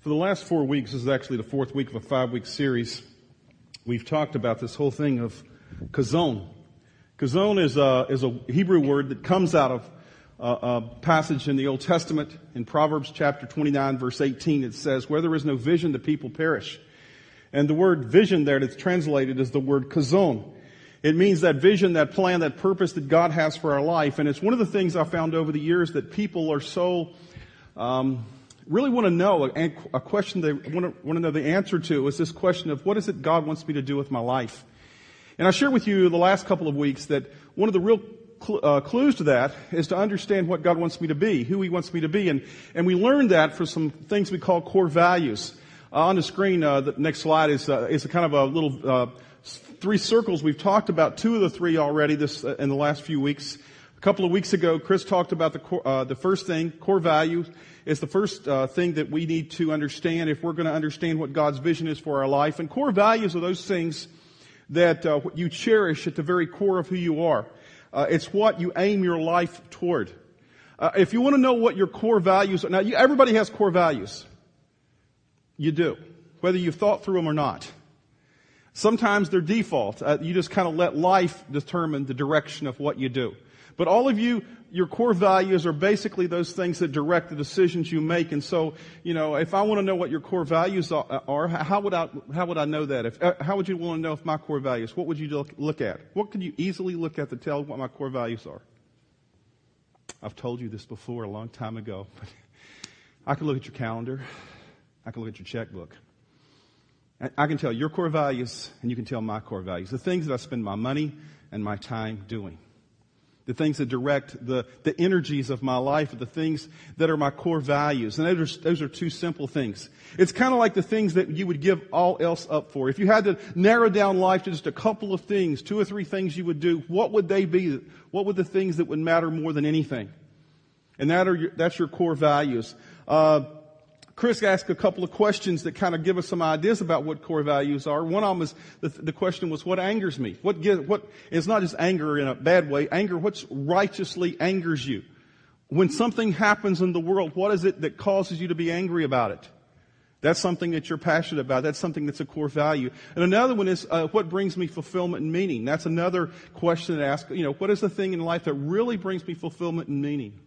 For the last 4 weeks, this is actually the fourth week of a five-week series, we've talked about this whole thing of chazown. Chazown is a Hebrew word that comes out of a passage in the Old Testament. In Proverbs chapter 29, verse 18, it says, "Where there is no vision, the people perish." And the word vision there that's translated is the word chazown. It means that vision, that plan, that purpose that God has for our life. And it's one of the things I found over the years that people are so... really want to know, a question they want to know the answer to is this question of what is it God wants me to do with my life? And I shared with you the last couple of weeks that one of the real clues to that is to understand what God wants me to be, who He wants me to be. And we learned that for some things we call core values. On the screen, the next slide is a kind of a little three circles. We've talked about two of the three already in the last few weeks. A couple of weeks ago, Chris talked about the first thing, core values. It's the first thing that we need to understand if we're going to understand what God's vision is for our life. And core values are those things that you cherish at the very core of who you are. It's what you aim your life toward. If you want to know what your core values are, now everybody has core values. You do, whether you've thought through them or not. Sometimes they're default. You just kind of let life determine the direction of what you do. But all of you, your core values are basically those things that direct the decisions you make. And so, if I want to know what your core values are, how would I know that? How would you want to know if my core values? What would you look at? What could you easily look at to tell what my core values are? I've told you this before a long time ago. I can look at your calendar. I can look at your checkbook. I can tell your core values, and you can tell my core values. The things that I spend my money and my time doing. The things that direct the energies of my life, the things that are my core values. And those are two simple things. It's kind of like the things that you would give all else up for. If you had to narrow down life to just a couple of things, two or three things you would do, what would they be? What would the things that would matter more than anything? And that's your core values. Chris asked a couple of questions that kind of give us some ideas about what core values are. One of them is, the question was, what angers me? It's not just anger in a bad way. Anger, what righteously angers you? When something happens in the world, what is it that causes you to be angry about it? That's something that you're passionate about. That's something that's a core value. And another one is, what brings me fulfillment and meaning? That's another question to ask. What is the thing in life that really brings me fulfillment and meaning?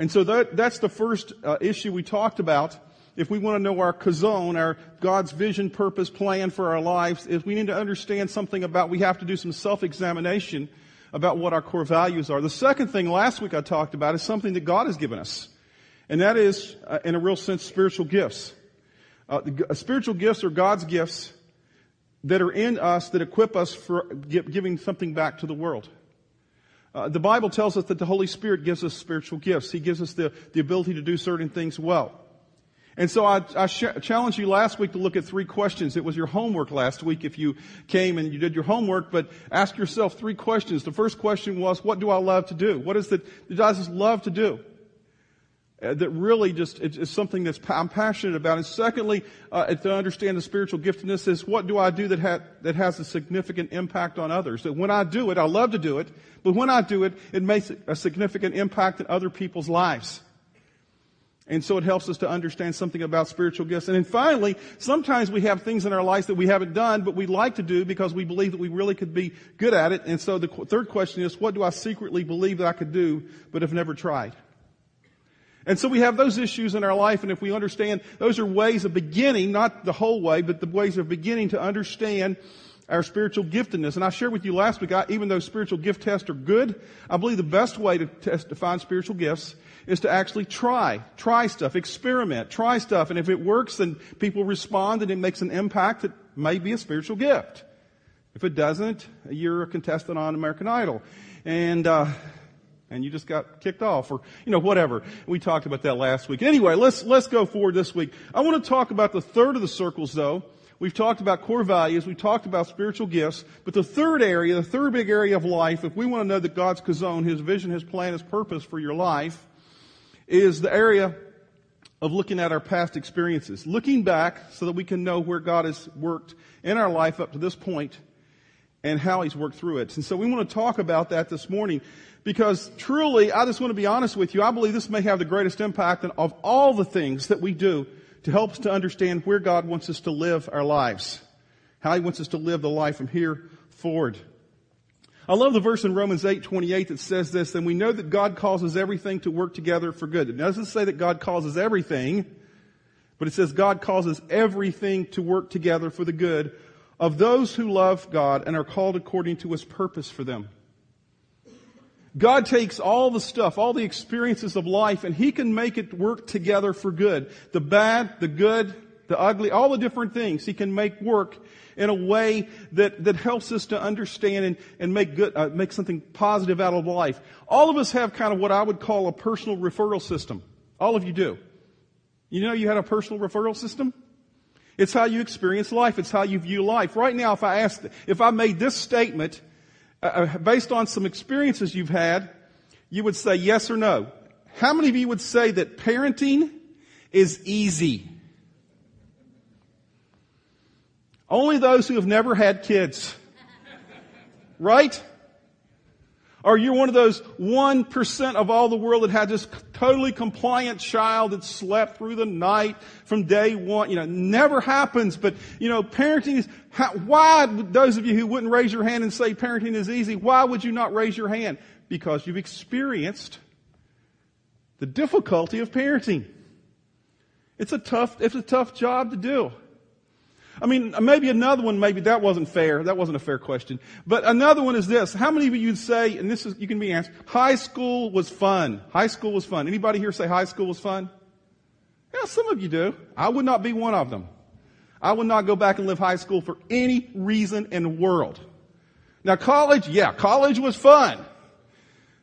And so that's the first issue we talked about. If we want to know our chazown, our God's vision, purpose, plan for our lives, is we need to understand something about, we have to do some self-examination about what our core values are. The second thing last week I talked about is something that God has given us. And that is, in a real sense, spiritual gifts. Spiritual gifts are God's gifts that are in us that equip us for giving something back to the world. The Bible tells us that the Holy Spirit gives us spiritual gifts. He gives us the ability to do certain things well. And so I challenged you last week to look at three questions. It was your homework last week if you came and you did your homework, but ask yourself three questions. The first question was, what do I love to do? What is it that I just love to do? That really just is something that I'm passionate about. And secondly, to understand the spiritual giftedness is, what do I do that has a significant impact on others? That when I do it, I love to do it, but when I do it, it makes a significant impact in other people's lives. And so it helps us to understand something about spiritual gifts. And then finally, sometimes we have things in our lives that we haven't done, but we like to do because we believe that we really could be good at it. And so the third question is, what do I secretly believe that I could do, but have never tried? And so we have those issues in our life, and if we understand, those are ways of beginning, not the whole way, but the ways of beginning to understand our spiritual giftedness. And I shared with you last week, even though spiritual gift tests are good, I believe the best way to find spiritual gifts is to actually try stuff, experiment, try stuff. And if it works, then people respond and it makes an impact, it may be a spiritual gift. If it doesn't, you're a contestant on American Idol. And you just got kicked off or, whatever. We talked about that last week. Anyway, let's go forward this week. I want to talk about the third of the circles, though. We've talked about core values. We've talked about spiritual gifts. But the third area, the third big area of life, if we want to know that God's chazown, His vision, His plan, His purpose for your life, is the area of looking at our past experiences. Looking back so that we can know where God has worked in our life up to this point. and how he's worked through it. And so we want to talk about that this morning because truly, I just want to be honest with you, I believe this may have the greatest impact of all the things that we do to help us to understand where God wants us to live our lives, how he wants us to live the life from here forward. I love the verse in Romans 8:28 that says this, and we know that God causes everything to work together for good. It doesn't say that God causes everything, but it says God causes everything to work together for the good of those who love God and are called according to his purpose for them. God takes all the stuff, all the experiences of life, and he can make it work together for good. The bad, the good, the ugly, all the different things he can make work in a way that helps us to understand and make something positive out of life. All of us have kind of what I would call a personal referral system. All of you do. You know you had a personal referral system? It's how you experience life. It's how you view life. Right now, if I made this statement based on some experiences you've had, you would say yes or no. How many of you would say that parenting is easy? Only those who have never had kids. Right? Or you're one of those 1% of all the world that had this totally compliant child that slept through the night from day one. You know, never happens, but, you know, parenting is... Why, those of you who wouldn't raise your hand and say parenting is easy, why would you not raise your hand? Because you've experienced the difficulty of parenting. It's a tough job to do. I mean, maybe another one, maybe that wasn't fair. That wasn't a fair question. But another one is this. How many of you would say, and this is, you can be asked, high school was fun. High school was fun. Anybody here say high school was fun? Yeah, some of you do. I would not be one of them. I would not go back and live high school for any reason in the world. Now college, yeah, college was fun,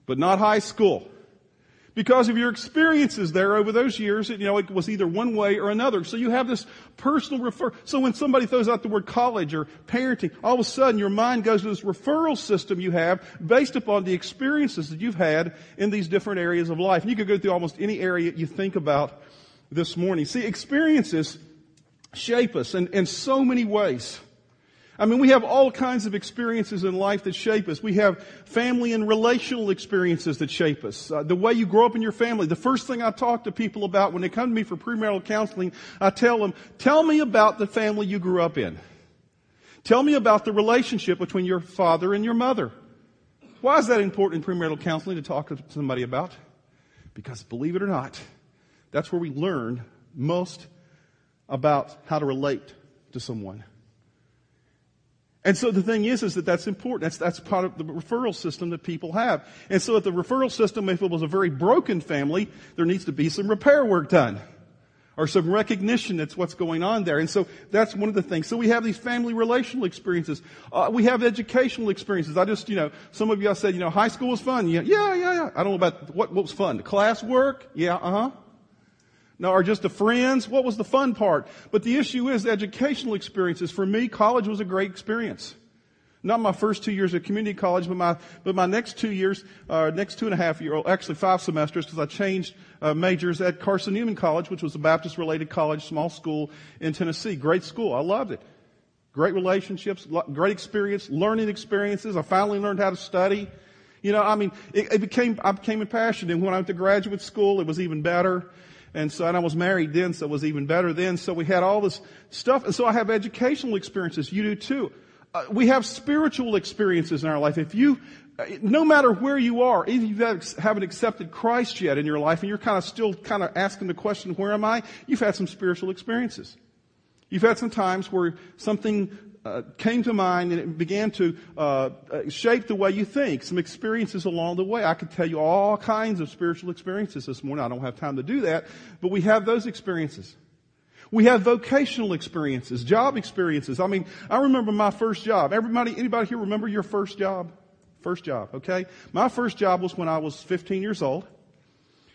but not high school. Because of your experiences there over those years, you know, it was either one way or another. So you have this personal refer. So when somebody throws out the word college or parenting, all of a sudden your mind goes to this referral system you have based upon the experiences that you've had in these different areas of life. And you could go through almost any area you think about this morning. See, experiences shape us in so many ways. I mean, we have all kinds of experiences in life that shape us. We have family and relational experiences that shape us. The way you grow up in your family. The first thing I talk to people about when they come to me for premarital counseling, I tell them, tell me about the family you grew up in. Tell me about the relationship between your father and your mother. Why is that important in premarital counseling to talk to somebody about? Because believe it or not, that's where we learn most about how to relate to someone. And so the thing is that that's important. That's part of the referral system that people have. And so if the referral system, if it was a very broken family, there needs to be some repair work done. Or some recognition that's what's going on there. And so that's one of the things. So we have these family relational experiences. We have educational experiences. I just, you know, some of y'all said, you know, high school was fun. Yeah. I don't know about what was fun. The class work? Yeah, uh-huh. No, or just the friends. What was the fun part? But the issue is the educational experiences. For me, college was a great experience. Not my first 2 years at community college, but my next 2 years, next 2.5 years, actually 5 semesters, because I changed majors at Carson-Newman College, which was a Baptist-related college, small school in Tennessee. Great school. I loved it. Great relationships, great experience, learning experiences. I finally learned how to study. You know, I mean, I became impassioned. And when I went to graduate school, it was even better. And I was married then, so it was even better then. So we had all this stuff. And so I have educational experiences. You do too. We have spiritual experiences in our life. If you, no matter where you are, even if you haven't accepted Christ yet in your life and you're still asking the question, where am I? You've had some spiritual experiences. You've had some times where something came to mind and it began to shape the way you think. Some experiences along the way. I could tell you all kinds of spiritual experiences this morning. I don't have time to do that, but we have those experiences. We have vocational experiences, job experiences. I mean, I remember my first job. Anybody here remember your first job? First job, okay? My first job was when I was 15 years old,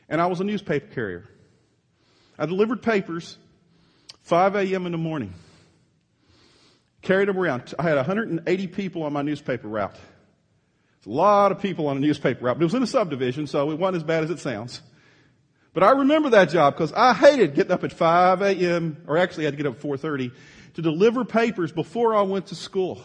and I was a newspaper carrier. I delivered papers 5 a.m. in the morning. Carried them around. I had 180 people on my newspaper route. It's a lot of people on a newspaper route. But it was in a subdivision, so it wasn't as bad as it sounds. But I remember that job because I hated getting up at 5 a.m., or actually I had to get up at 4:30 to deliver papers before I went to school.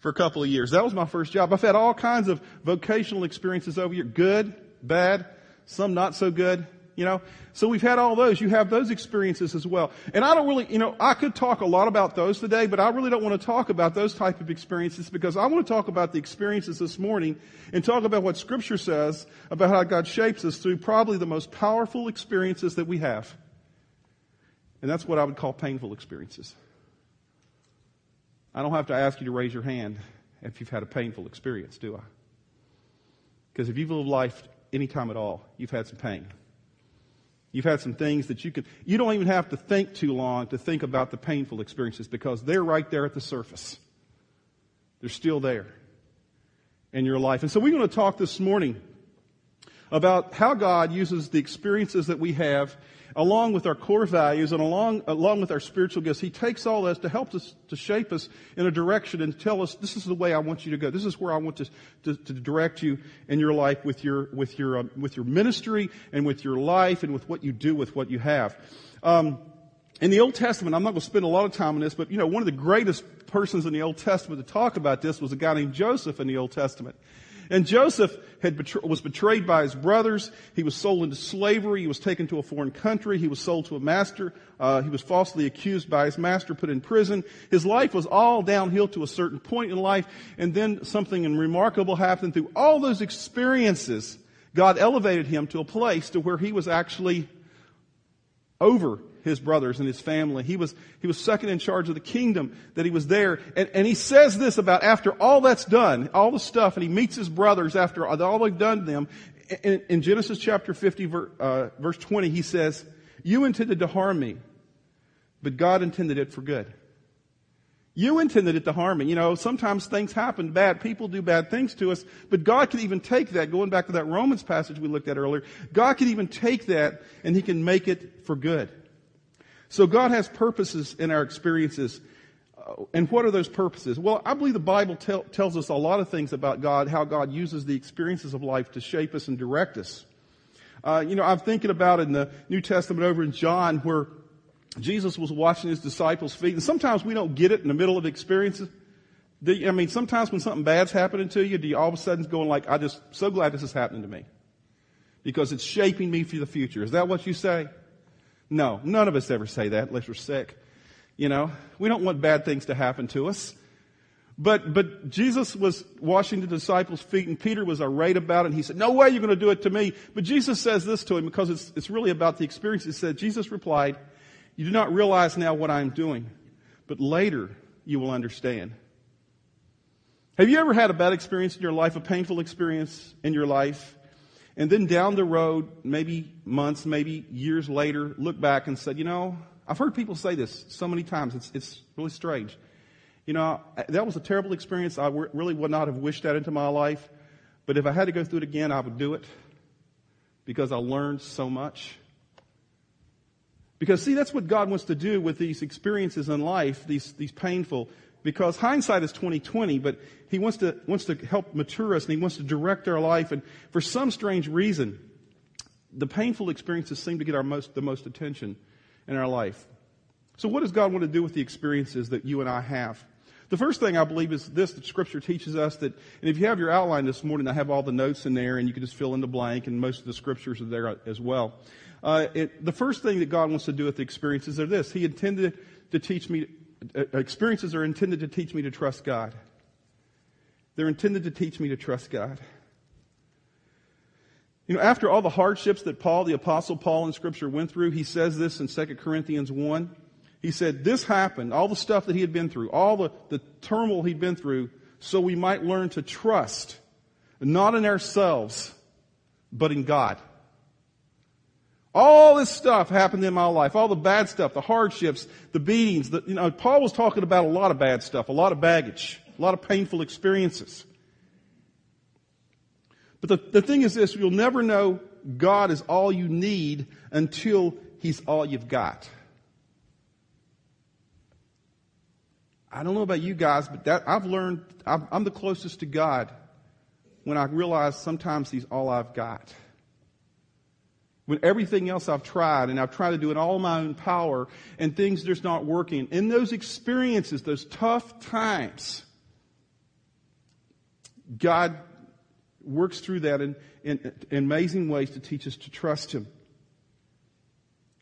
for a couple of years. That was my first job. I've had all kinds of vocational experiences over here. Good, bad, some not so good, you know. So we've had all those. You have those experiences as well. And I don't really, you know, I could talk a lot about those today, but I really don't want to talk about those type of experiences because I want to talk about the experiences this morning and talk about what Scripture says about how God shapes us through probably the most powerful experiences that we have. And that's what I would call painful experiences. I don't have to ask you to raise your hand if you've had a painful experience, do I? Because if you've lived life any time at all, you've had some pain. You've had some things that you don't even have to think too long to think about the painful experiences because they're right there at the surface. They're still there in your life. And so we're going to talk this morning about how God uses the experiences that we have along with our core values and along with our spiritual gifts. He takes all this to help us, to shape us in a direction and tell us, this is the way I want you to go. This is where I want to direct you in your life with your ministry and with your life and with what you do with what you have. In the Old Testament, I'm not going to spend a lot of time on this, but you know, one of the greatest persons in the Old Testament to talk about this was a guy named Joseph in the Old Testament. And Joseph was betrayed by his brothers. He was sold into slavery. He was taken to a foreign country. He was sold to a master. He was falsely accused by his master, put in prison. His life was all downhill to a certain point in life. And then something remarkable happened. Through all those experiences, God elevated him to a place to where he was actually over his brothers and his family. He was second in charge of the kingdom, that he was there. And he says this about after all that's done, all the stuff, and he meets his brothers after all they've done to them. In Genesis chapter 50, verse 20, he says, "You intended to harm me, but God intended it for good." You intended it to harm me. You know, sometimes things happen bad. People do bad things to us, but God can even take that. Going back to that Romans passage we looked at earlier, God can even take that and he can make it for good. So God has purposes in our experiences. And what are those purposes? Well, I believe the Bible tells us a lot of things about God, how God uses the experiences of life to shape us and direct us. You know, I'm thinking about in the New Testament over in John where Jesus was washing his disciples' feet. And sometimes we don't get it in the middle of experiences. I mean, sometimes when something bad's happening to you, do you all of a sudden go like, I'm just so glad this is happening to me because it's shaping me for the future. Is that what you say? No, none of us ever say that unless we're sick. You know, we don't want bad things to happen to us. But Jesus was washing the disciples' feet, and Peter was irate about it. And he said, "No way you're going to do it to me." But Jesus says this to him because it's really about the experience. He said, Jesus replied, "You do not realize now what I am doing, but later you will understand." Have you ever had a bad experience in your life, a painful experience in your life? And then down the road, maybe months, maybe years later, look back and said, you know, I've heard people say this so many times. It's really strange. You know, that was a terrible experience. I really would not have wished that into my life. But if I had to go through it again, I would do it because I learned so much. Because, see, that's what God wants to do with these experiences in life, these painful, because hindsight is 20/20, but he wants to help mature us and he wants to direct our life. And for some strange reason, the painful experiences seem to get the most attention in our life. So what does God want to do with the experiences that you and I have? The first thing I believe is this, that Scripture teaches us that, and if you have your outline this morning, I have all the notes in there and you can just fill in the blank, and most of the Scriptures are there as well. The first thing that God wants to do with the experiences are this. He intended to teach me, experiences are intended to teach me to trust God. They're intended to teach me to trust God. You know, after all the hardships that Paul, the Apostle Paul in Scripture went through, he says this in 2 Corinthians 1. He said, this happened, all the stuff that he had been through, all the turmoil he'd been through, so we might learn to trust, not in ourselves, but in God. All this stuff happened in my life, all the bad stuff, the hardships, the beatings. You know, Paul was talking about a lot of bad stuff, a lot of baggage, a lot of painful experiences. But the thing is this, you'll never know God is all you need until he's all you've got. I don't know about you guys, but that I've learned I'm the closest to God when I realize sometimes he's all I've got. When everything else I've tried, and I've tried to do it all in my own power, and things just not working. In those experiences, those tough times, God works through that in amazing ways to teach us to trust Him.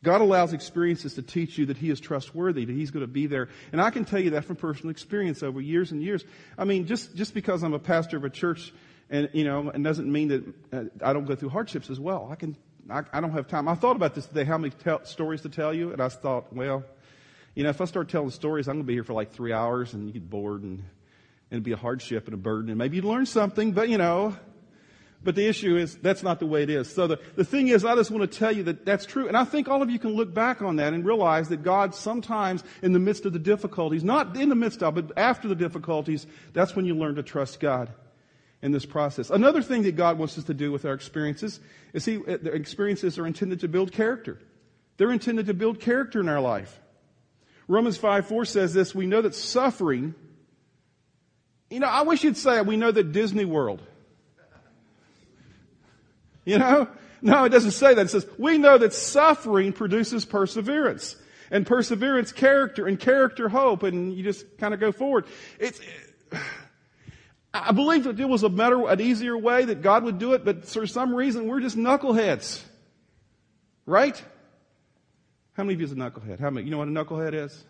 God allows experiences to teach you that He is trustworthy, that He's going to be there. And I can tell you that from personal experience over years and years. I mean, just because I'm a pastor of a church, and you know, it doesn't mean that I don't go through hardships as well. I don't have time. I thought about this today, how many stories to tell you, and I thought, well, you know, if I start telling stories, I'm going to be here for like 3 hours, and you get bored, and it'd be a hardship and a burden, and maybe you'd learn something, but you know. But the issue is, that's not the way it is. So the thing is, I just want to tell you that that's true. And I think all of you can look back on that and realize that God sometimes, in the midst of the difficulties, not in the midst of, but after the difficulties, that's when you learn to trust God in this process. Another thing that God wants us to do with our experiences is their experiences are intended to build character. They're intended to build character in our life. Romans 5:4 says this, we know that suffering, you know, I wish you'd say, we know that Disney World. You know? No, it doesn't say that. It says, we know that suffering produces perseverance. And perseverance, character. And character, hope. And you just kind of go forward. I believe that there was an easier way that God would do it, but for some reason, we're just knuckleheads. Right? How many of you is a knucklehead? How many? You know what a knucklehead is?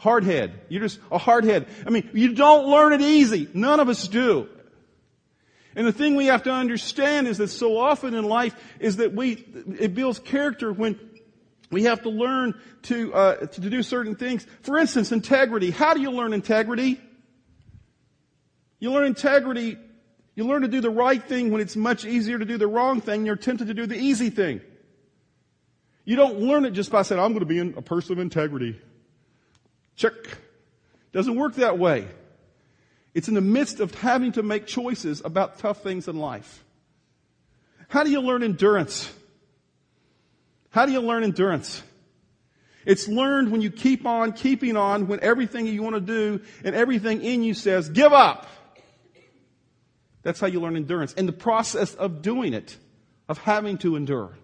Hardhead. You're just a hardhead. I mean, you don't learn it easy. None of us do. And the thing we have to understand is that so often in life is that it builds character when we have to learn to do certain things. For instance, integrity. How do you learn integrity? You learn integrity. You learn to do the right thing when it's much easier to do the wrong thing. You're tempted to do the easy thing. You don't learn it just by saying, I'm going to be a person of integrity. Check. Doesn't work that way. It's in the midst of having to make choices about tough things in life. How do you learn endurance? How do you learn endurance? It's learned when you keep on keeping on, when everything you want to do and everything in you says, give up. That's how you learn endurance. In the process of doing it, of having to endure.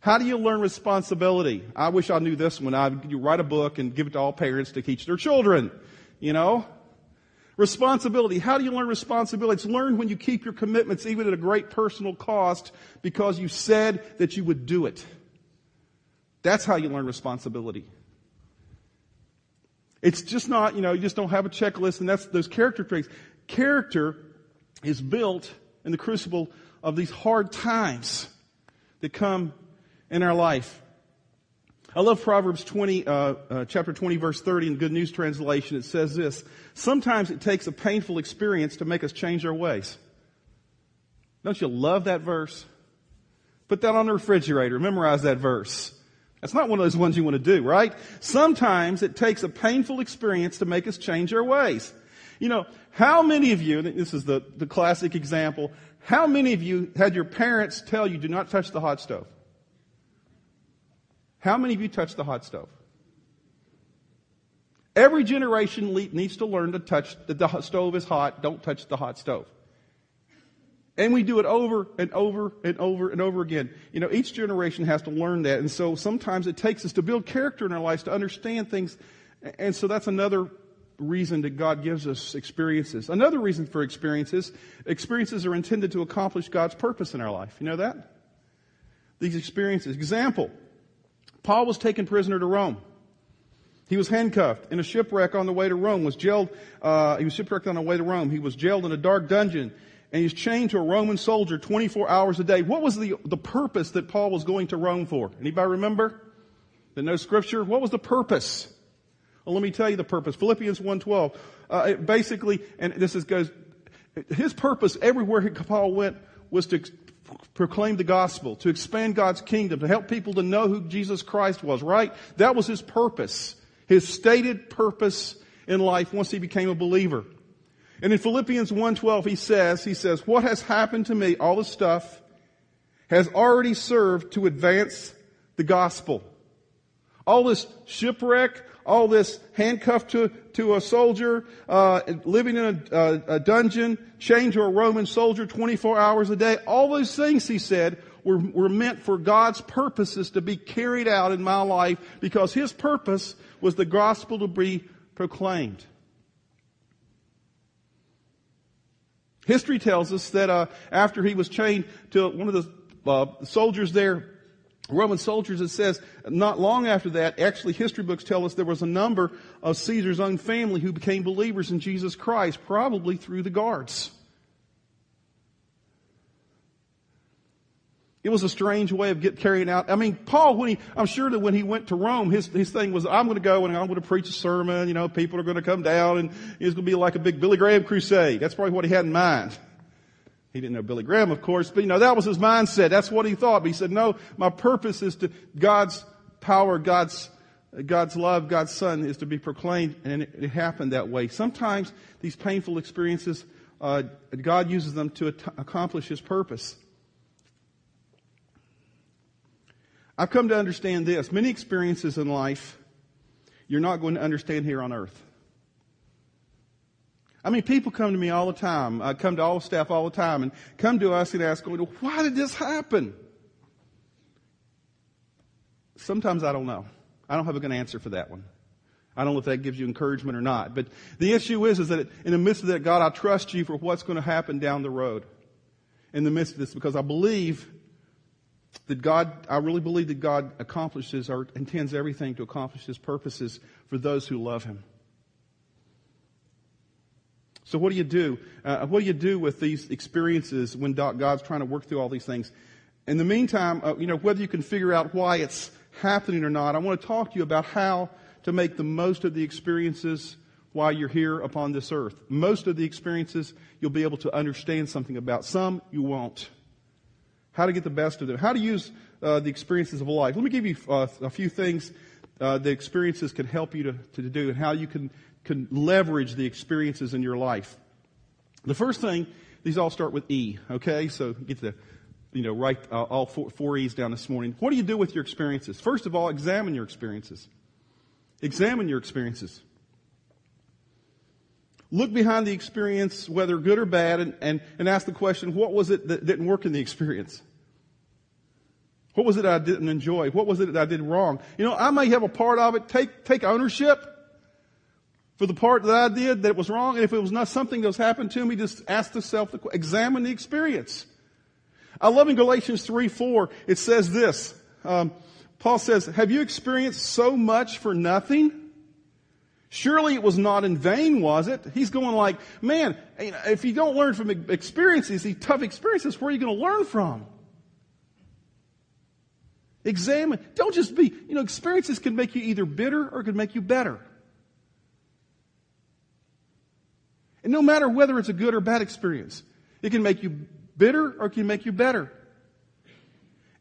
How do you learn responsibility? I wish I knew this one. You write a book and give it to all parents to teach their children, you know. Responsibility. How do you learn responsibility? It's learned when you keep your commitments even at a great personal cost because you said that you would do it. That's how you learn responsibility. It's just not, you know, you just don't have a checklist, and that's those character traits. Character is built in the crucible of these hard times that come in our life. I love Proverbs chapter 20, verse 30 in the Good News Translation. It says this, sometimes it takes a painful experience to make us change our ways. Don't you love that verse? Put that on the refrigerator. Memorize that verse. That's not one of those ones you want to do, right? Sometimes it takes a painful experience to make us change our ways. You know, how many of you, this is the classic example, how many of you had your parents tell you, do not touch the hot stove? How many of you touch the hot stove? Every generation needs to learn to touch that the stove is hot. Don't touch the hot stove. And we do it over and over and over and over again. You know, each generation has to learn that. And so sometimes it takes us to build character in our lives, to understand things. And so that's another reason that God gives us experiences. Another reason for experiences are intended to accomplish God's purpose in our life. You know that? These experiences. Example. Paul was taken prisoner to Rome. He was handcuffed in a shipwreck on the way to Rome, he was shipwrecked on the way to Rome. He was jailed in a dark dungeon, and he was chained to a Roman soldier 24 hours a day. What was the purpose that Paul was going to Rome for? Anybody remember? That knows Scripture? What was the purpose? Well, let me tell you the purpose. Philippians 1:12. His purpose everywhere Paul went was to proclaim the gospel, to expand God's kingdom, to help people to know who Jesus Christ was, right? That was his purpose, his stated purpose in life once he became a believer. And in Philippians 1:12, he says, what has happened to me, all this stuff, has already served to advance the gospel. All this shipwreck, all this handcuffed to a soldier, living in a dungeon, chained to a Roman soldier 24 hours a day. All those things, he said, were meant for God's purposes to be carried out in my life because his purpose was the gospel to be proclaimed. History tells us that after he was chained to one of the soldiers there, Roman soldiers, it says, not long after that, actually history books tell us there was a number of Caesar's own family who became believers in Jesus Christ, probably through the guards. It was a strange way of carrying out. I mean, Paul, I'm sure that when he went to Rome, his thing was, I'm going to go and I'm going to preach a sermon. You know, people are going to come down and it's going to be like a big Billy Graham crusade. That's probably what he had in mind. He didn't know Billy Graham, of course, but that was his mindset. That's what he thought. But he said, no, my purpose is to God's power, God's love, God's Son is to be proclaimed. And it happened that way. Sometimes these painful experiences, God uses them to accomplish his purpose. I've come to understand this. Many experiences in life you're not going to understand here on earth. I mean, people come to me all the time. I come to all the staff all the time and come to us and ask, why did this happen? Sometimes I don't know. I don't have a good answer for that one. I don't know if that gives you encouragement or not. But the issue is that in the midst of that, God, I trust you for what's going to happen down the road. In the midst of this, because I believe that I really believe that God accomplishes or intends everything to accomplish his purposes for those who love him. So what do you do? What do you do with these experiences when God's trying to work through all these things? In the meantime, whether you can figure out why it's happening or not, I want to talk to you about how to make the most of the experiences while you're here upon this earth. Most of the experiences you'll be able to understand something about. Some you won't. How to get the best of them. How to use the experiences of life. Let me give you a few things the experiences can help you to do and how you can leverage the experiences in your life. The first thing, these all start with E, okay? So get to write all four E's down this morning. What do you do with your experiences? First of all, examine your experiences. Examine your experiences. Look behind the experience, whether good or bad, and ask the question, what was it that didn't work in the experience? What was it I didn't enjoy? What was it that I did wrong? I may have a part of it. Take ownership for the part that I did that was wrong. And if it was not something that's happened to me, just ask yourself, examine the experience. I love in Galatians 3:4, it says this. Paul says, have you experienced so much for nothing? Surely it was not in vain, was it? He's going like, man, if you don't learn from experiences, these tough experiences, where are you going to learn from? Examine. Don't just be, experiences can make you either bitter or can make you better. And no matter whether it's a good or bad experience, it can make you bitter or it can make you better.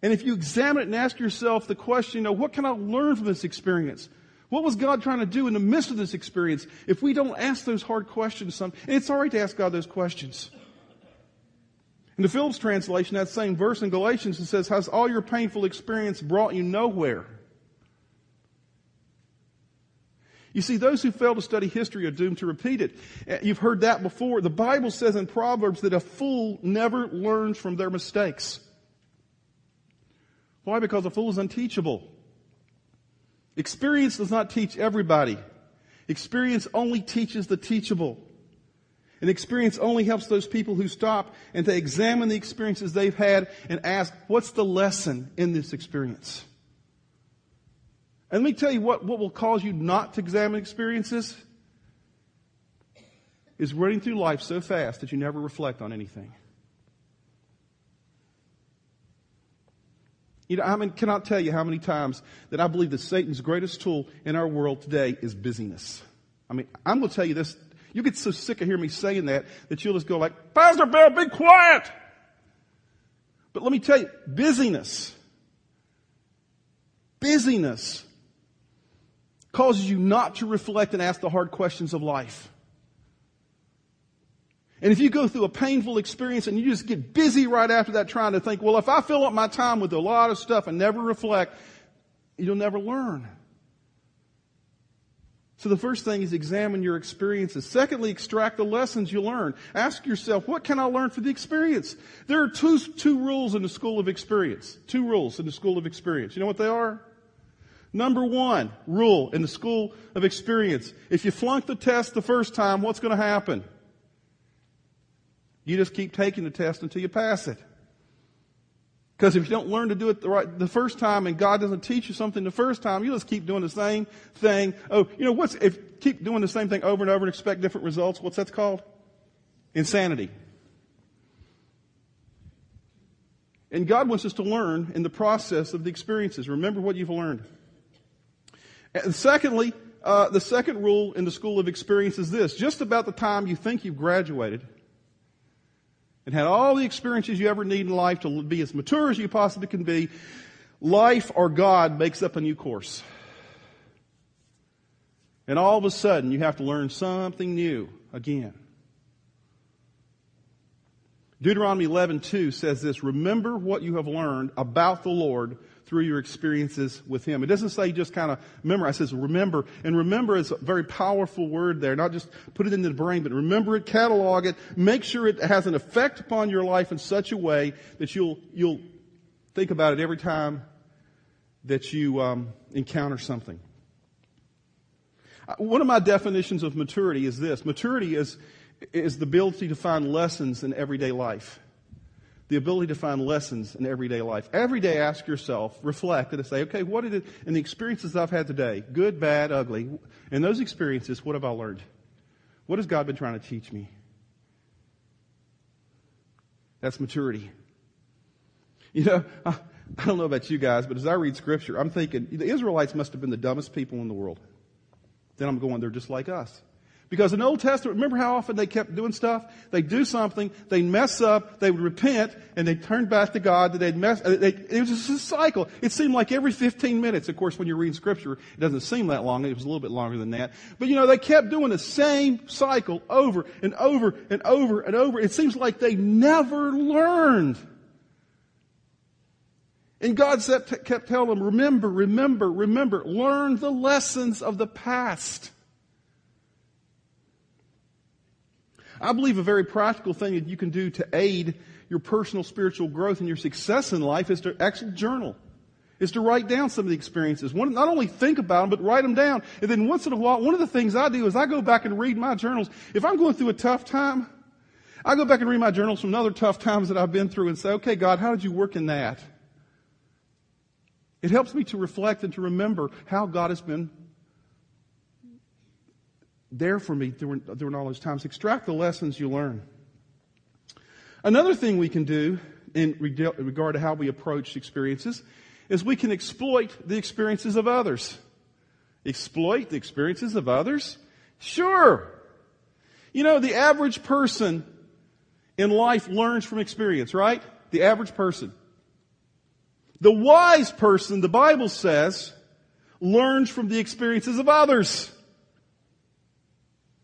And if you examine it and ask yourself the question, what can I learn from this experience? What was God trying to do in the midst of this experience? If we don't ask those hard questions, and it's all right to ask God those questions. In the Phillips translation, that same verse in Galatians, it says, has all your painful experience brought you nowhere? You see, those who fail to study history are doomed to repeat it. You've heard that before. The Bible says in Proverbs that a fool never learns from their mistakes. Why? Because a fool is unteachable. Experience does not teach everybody. Experience only teaches the teachable. And experience only helps those people who stop and they examine the experiences they've had and ask, what's the lesson in this experience? And let me tell you what will cause you not to examine experiences is running through life so fast that you never reflect on anything. I cannot tell you how many times that I believe that Satan's greatest tool in our world today is busyness. I'm going to tell you this. You get so sick of hearing me saying that you'll just go like, Pastor Bill, be quiet. But let me tell you, busyness causes you not to reflect and ask the hard questions of life. And if you go through a painful experience and you just get busy right after that trying to think, well, if I fill up my time with a lot of stuff and never reflect, you'll never learn. So the first thing is examine your experiences. Secondly, extract the lessons you learn. Ask yourself, what can I learn from the experience? There are two rules in the school of experience. Two rules in the school of experience. You know what they are? Number one rule in the school of experience. If you flunk the test the first time, what's going to happen? You just keep taking the test until you pass it. Because if you don't learn to do it the first time, and God doesn't teach you something the first time, you just keep doing the same thing. Oh, you know what's if keep doing the same thing over and over and expect different results? What's that called? Insanity. And God wants us to learn in the process of the experiences. Remember what you've learned. And secondly, the second rule in the school of experience is this: just about the time you think you've graduated and had all the experiences you ever need in life to be as mature as you possibly can be, life or God makes up a new course. And all of a sudden, you have to learn something new again. Deuteronomy 11:2 says this: remember what you have learned about the Lord through your experiences with Him. It doesn't say just kind of memorize. It says remember. And remember is a very powerful word there. Not just put it into the brain, but remember it, catalog it, make sure it has an effect upon your life in such a way that you'll think about it every time that you encounter something. One of my definitions of maturity is this: maturity is the ability to find lessons in everyday life. The ability to find lessons in everyday life. Every day ask yourself, reflect, and say, okay, what did it, in the experiences I've had today, good, bad, ugly, in those experiences, what have I learned? What has God been trying to teach me? That's maturity. You know, I don't know about you guys, but as I read Scripture, I'm thinking, the Israelites must have been the dumbest people in the world. Then I'm going, they're just like us. Because in the Old Testament, remember how often they kept doing stuff? They'd do something, they'd mess up, they would repent, and they'd turn back to God, and it was just a cycle. It seemed like every 15 minutes. Of course, when you're reading Scripture, it doesn't seem that long. It was a little bit longer than that. But, you know, they kept doing the same cycle over and over and over and over. It seems like they never learned. And God kept telling them, remember, remember, remember. Learn the lessons of the past. I believe a very practical thing that you can do to aid your personal spiritual growth and your success in life is to actually journal, is to write down some of the experiences. Not only think about them, but write them down. And then once in a while, one of the things I do is I go back and read my journals. If I'm going through a tough time, I go back and read my journals from other tough times that I've been through and say, okay, God, how did you work in that? It helps me to reflect and to remember how God has been there for me during all those times. Extract the lessons you learn. Another thing we can do in regard to how we approach experiences is we can exploit the experiences of others. Exploit the experiences of others? Sure. You know, the average person in life learns from experience, right? The average person. The wise person, the Bible says, learns from the experiences of others.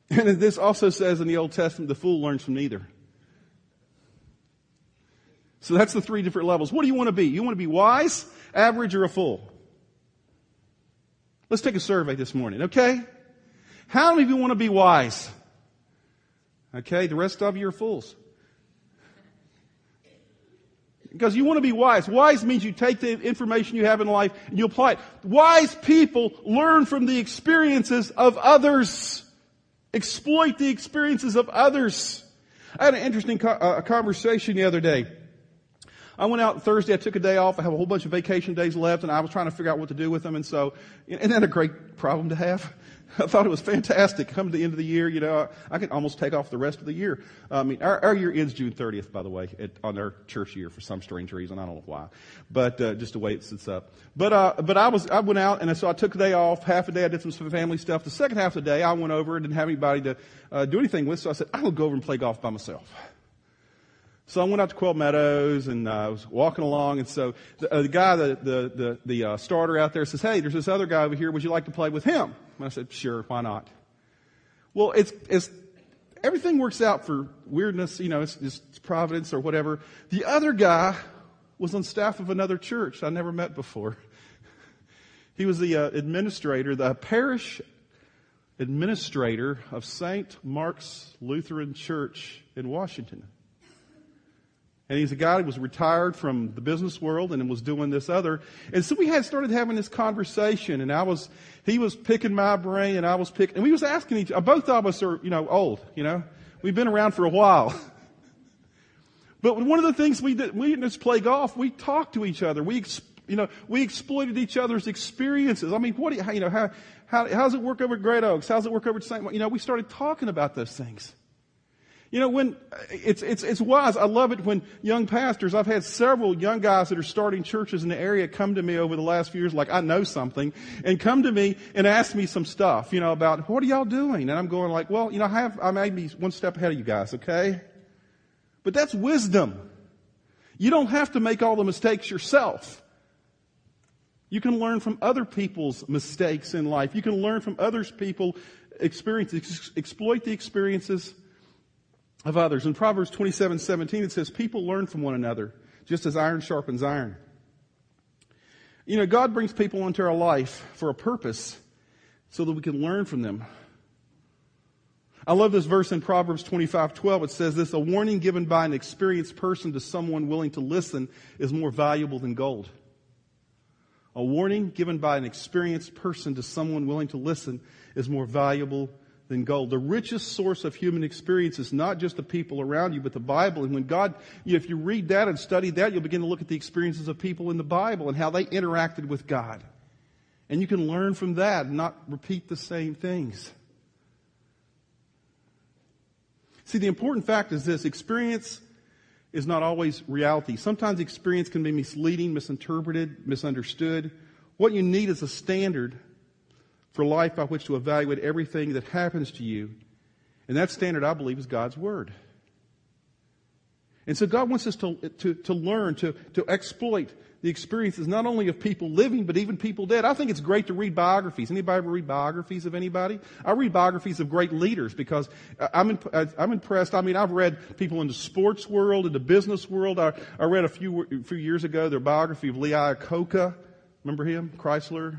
And this also says in the Old Testament, the fool learns from neither. So that's the three different levels. What do you want to be? You want to be wise, average, or a fool? Let's take a survey this morning, okay? How many of you want to be wise? Okay, the rest of you are fools. Because you want to be wise. Wise means you take the information you have in life and you apply it. Wise people learn from the experiences of others. Exploit the experiences of others. I had an interesting conversation the other day. I went out Thursday. I took a day off. I have a whole bunch of vacation days left, and I was trying to figure out what to do with them. And so, isn't that a great problem to have? I thought it was fantastic. Come to the end of the year, you know, I can almost take off the rest of the year. I mean, our year ends June 30th, by the way, on our church year for some strange reason. I don't know why, but just the way it sits up. But I went out, and so I took a day off. Half a day I did some family stuff. The second half of the day I went over and didn't have anybody to do anything with, so I said I will go over and play golf by myself. So I went out to Quail Meadows, and I was walking along, and so the guy, the starter out there says, hey, there's this other guy over here. Would you like to play with him? And I said, sure, why not? Well, it's everything works out for weirdness, you know, it's providence or whatever. The other guy was on staff of another church I never met before. He was the administrator, the parish administrator of Saint Mark's Lutheran Church in Washington. And he's a guy who was retired from the business world and was doing this other. And so we had started having this conversation, and he was picking my brain, and I was picking, and we was asking both of us are, you know, old, you know. We've been around for a while. But one of the things we did, we didn't just play golf. We talked to each other. We exploited each other's experiences. I mean, how does it work over at Great Oaks? How does it work over at Saint Mark's? We started talking about those things. When it's wise. I love it when young pastors, I've had several young guys that are starting churches in the area come to me over the last few years, like I know something, and come to me and ask me some stuff, about what are y'all doing? And I'm going like, well, I may be one step ahead of you guys, okay? But that's wisdom. You don't have to make all the mistakes yourself. You can learn from other people's mistakes in life. You can learn from other people's experiences, exploit the experiences of others. In Proverbs 27:17, it says, people learn from one another, just as iron sharpens iron. God brings people into our life for a purpose so that we can learn from them. I love this verse in Proverbs 25:12. It says this, a warning given by an experienced person to someone willing to listen is more valuable than gold. A warning given by an experienced person to someone willing to listen is more valuable than gold. The richest source of human experience is not just the people around you, but the Bible. And when God, if you read that and study that, you'll begin to look at the experiences of people in the Bible and how they interacted with God. And you can learn from that and not repeat the same things. See, the important fact is this. Experience is not always reality. Sometimes experience can be misleading, misinterpreted, misunderstood. What you need is a standard for life by which to evaluate everything that happens to you. And that standard, I believe, is God's Word. And so God wants us to learn, to exploit the experiences not only of people living, but even people dead. I think it's great to read biographies. Anybody ever read biographies of anybody? I read biographies of great leaders because I'm impressed. I mean, I've read people in the sports world, in the business world. I read a few years ago their biography of Lee Iacocca. Remember him? Chrysler.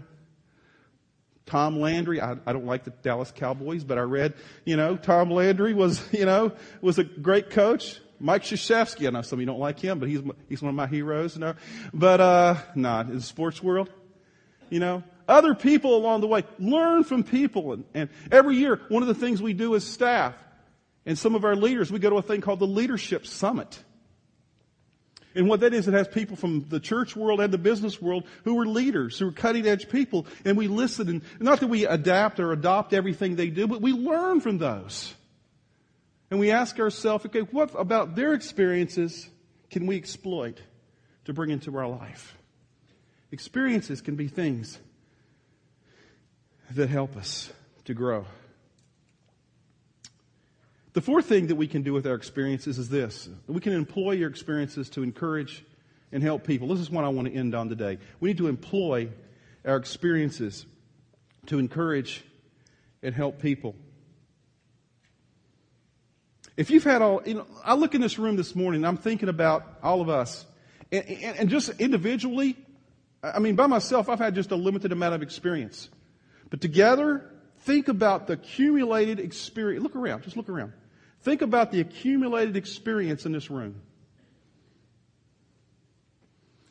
Tom Landry. I don't like the Dallas Cowboys, but I read, Tom Landry was a great coach. Mike Krzyzewski, I know some of you don't like him, but he's one of my heroes. In the sports world, other people along the way, learn from people. And every year, one of the things we do as staff and some of our leaders, we go to a thing called the Leadership Summit. And what that is, it has people from the church world and the business world who are leaders, who are cutting-edge people, and we listen. And not that we adapt or adopt everything they do, but we learn from those. And we ask ourselves, okay, what about their experiences can we exploit to bring into our life? Experiences can be things that help us to grow. The fourth thing that we can do with our experiences is this. We can employ your experiences to encourage and help people. This is what I want to end on today. We need to employ our experiences to encourage and help people. If you've had I look in this room this morning and I'm thinking about all of us and just individually, I mean, by myself, I've had just a limited amount of experience, but together, think about the accumulated experience. Look around, just look around. Think about the accumulated experience in this room.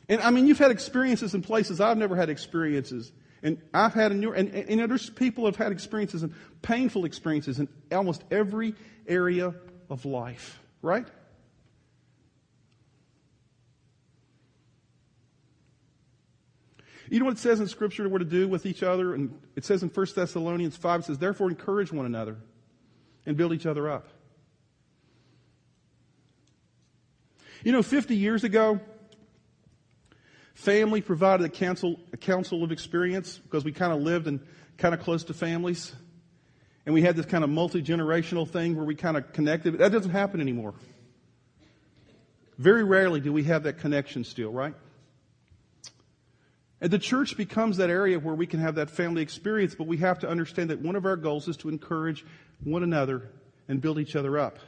And I mean, you've had experiences in places I've never had experiences. And I've had there's people have had experiences and painful experiences in almost every area of life, right? You know what it says in Scripture what to do with each other? And it says in 1 Thessalonians 5, it says, therefore encourage one another and build each other up. 50 years ago, family provided a council of experience because we kind of lived and kind of close to families. And we had this kind of multi-generational thing where we kind of connected. That doesn't happen anymore. Very rarely do we have that connection still, right? And the church becomes that area where we can have that family experience, but we have to understand that one of our goals is to encourage one another and build each other up.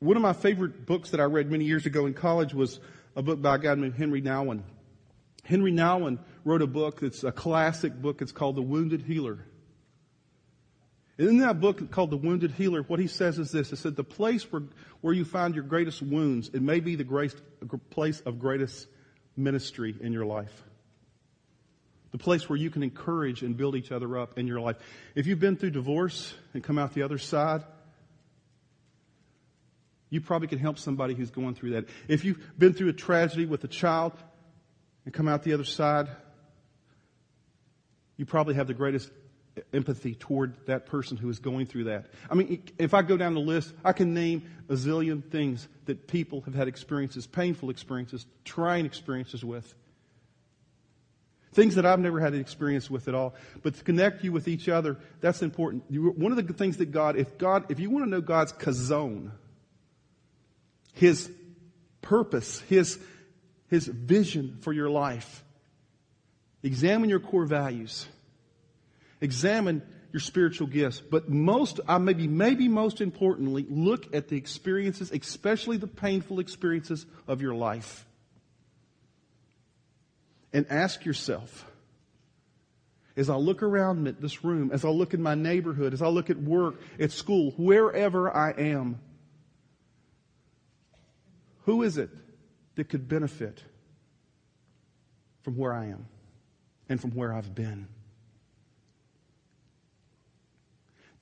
One of my favorite books that I read many years ago in college was a book by a guy named Henry Nouwen. Henry Nouwen wrote a book that's a classic book. It's called The Wounded Healer. And in that book called The Wounded Healer, what he says is this. It said, the place where you find your greatest wounds, it may be the place of greatest ministry in your life. The place where you can encourage and build each other up in your life. If you've been through divorce and come out the other side, You probably can help somebody who's going through that. If you've been through a tragedy with a child and come out the other side, you probably have the greatest empathy toward that person who is going through that. I mean, if I go down the list, I can name a zillion things that people have had experiences, painful experiences, trying experiences with. Things that I've never had an experience with at all. But to connect you with each other, that's important. One of the things that God, if you want to know God's chazown, His purpose, His vision for your life, examine your core values. Examine your spiritual gifts. But most importantly, look at the experiences, especially the painful experiences of your life. And ask yourself, as I look around this room, as I look in my neighborhood, as I look at work, at school, wherever I am, who is it that could benefit from where I am and from where I've been?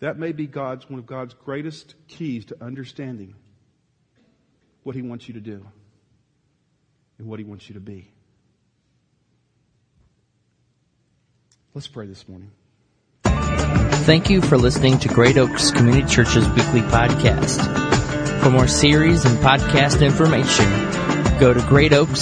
That may be one of God's greatest keys to understanding what He wants you to do and what He wants you to be. Let's pray this morning. Thank you for listening to Great Oaks Community Church's weekly podcast. For more series and podcast information, go to greatoakscc.org.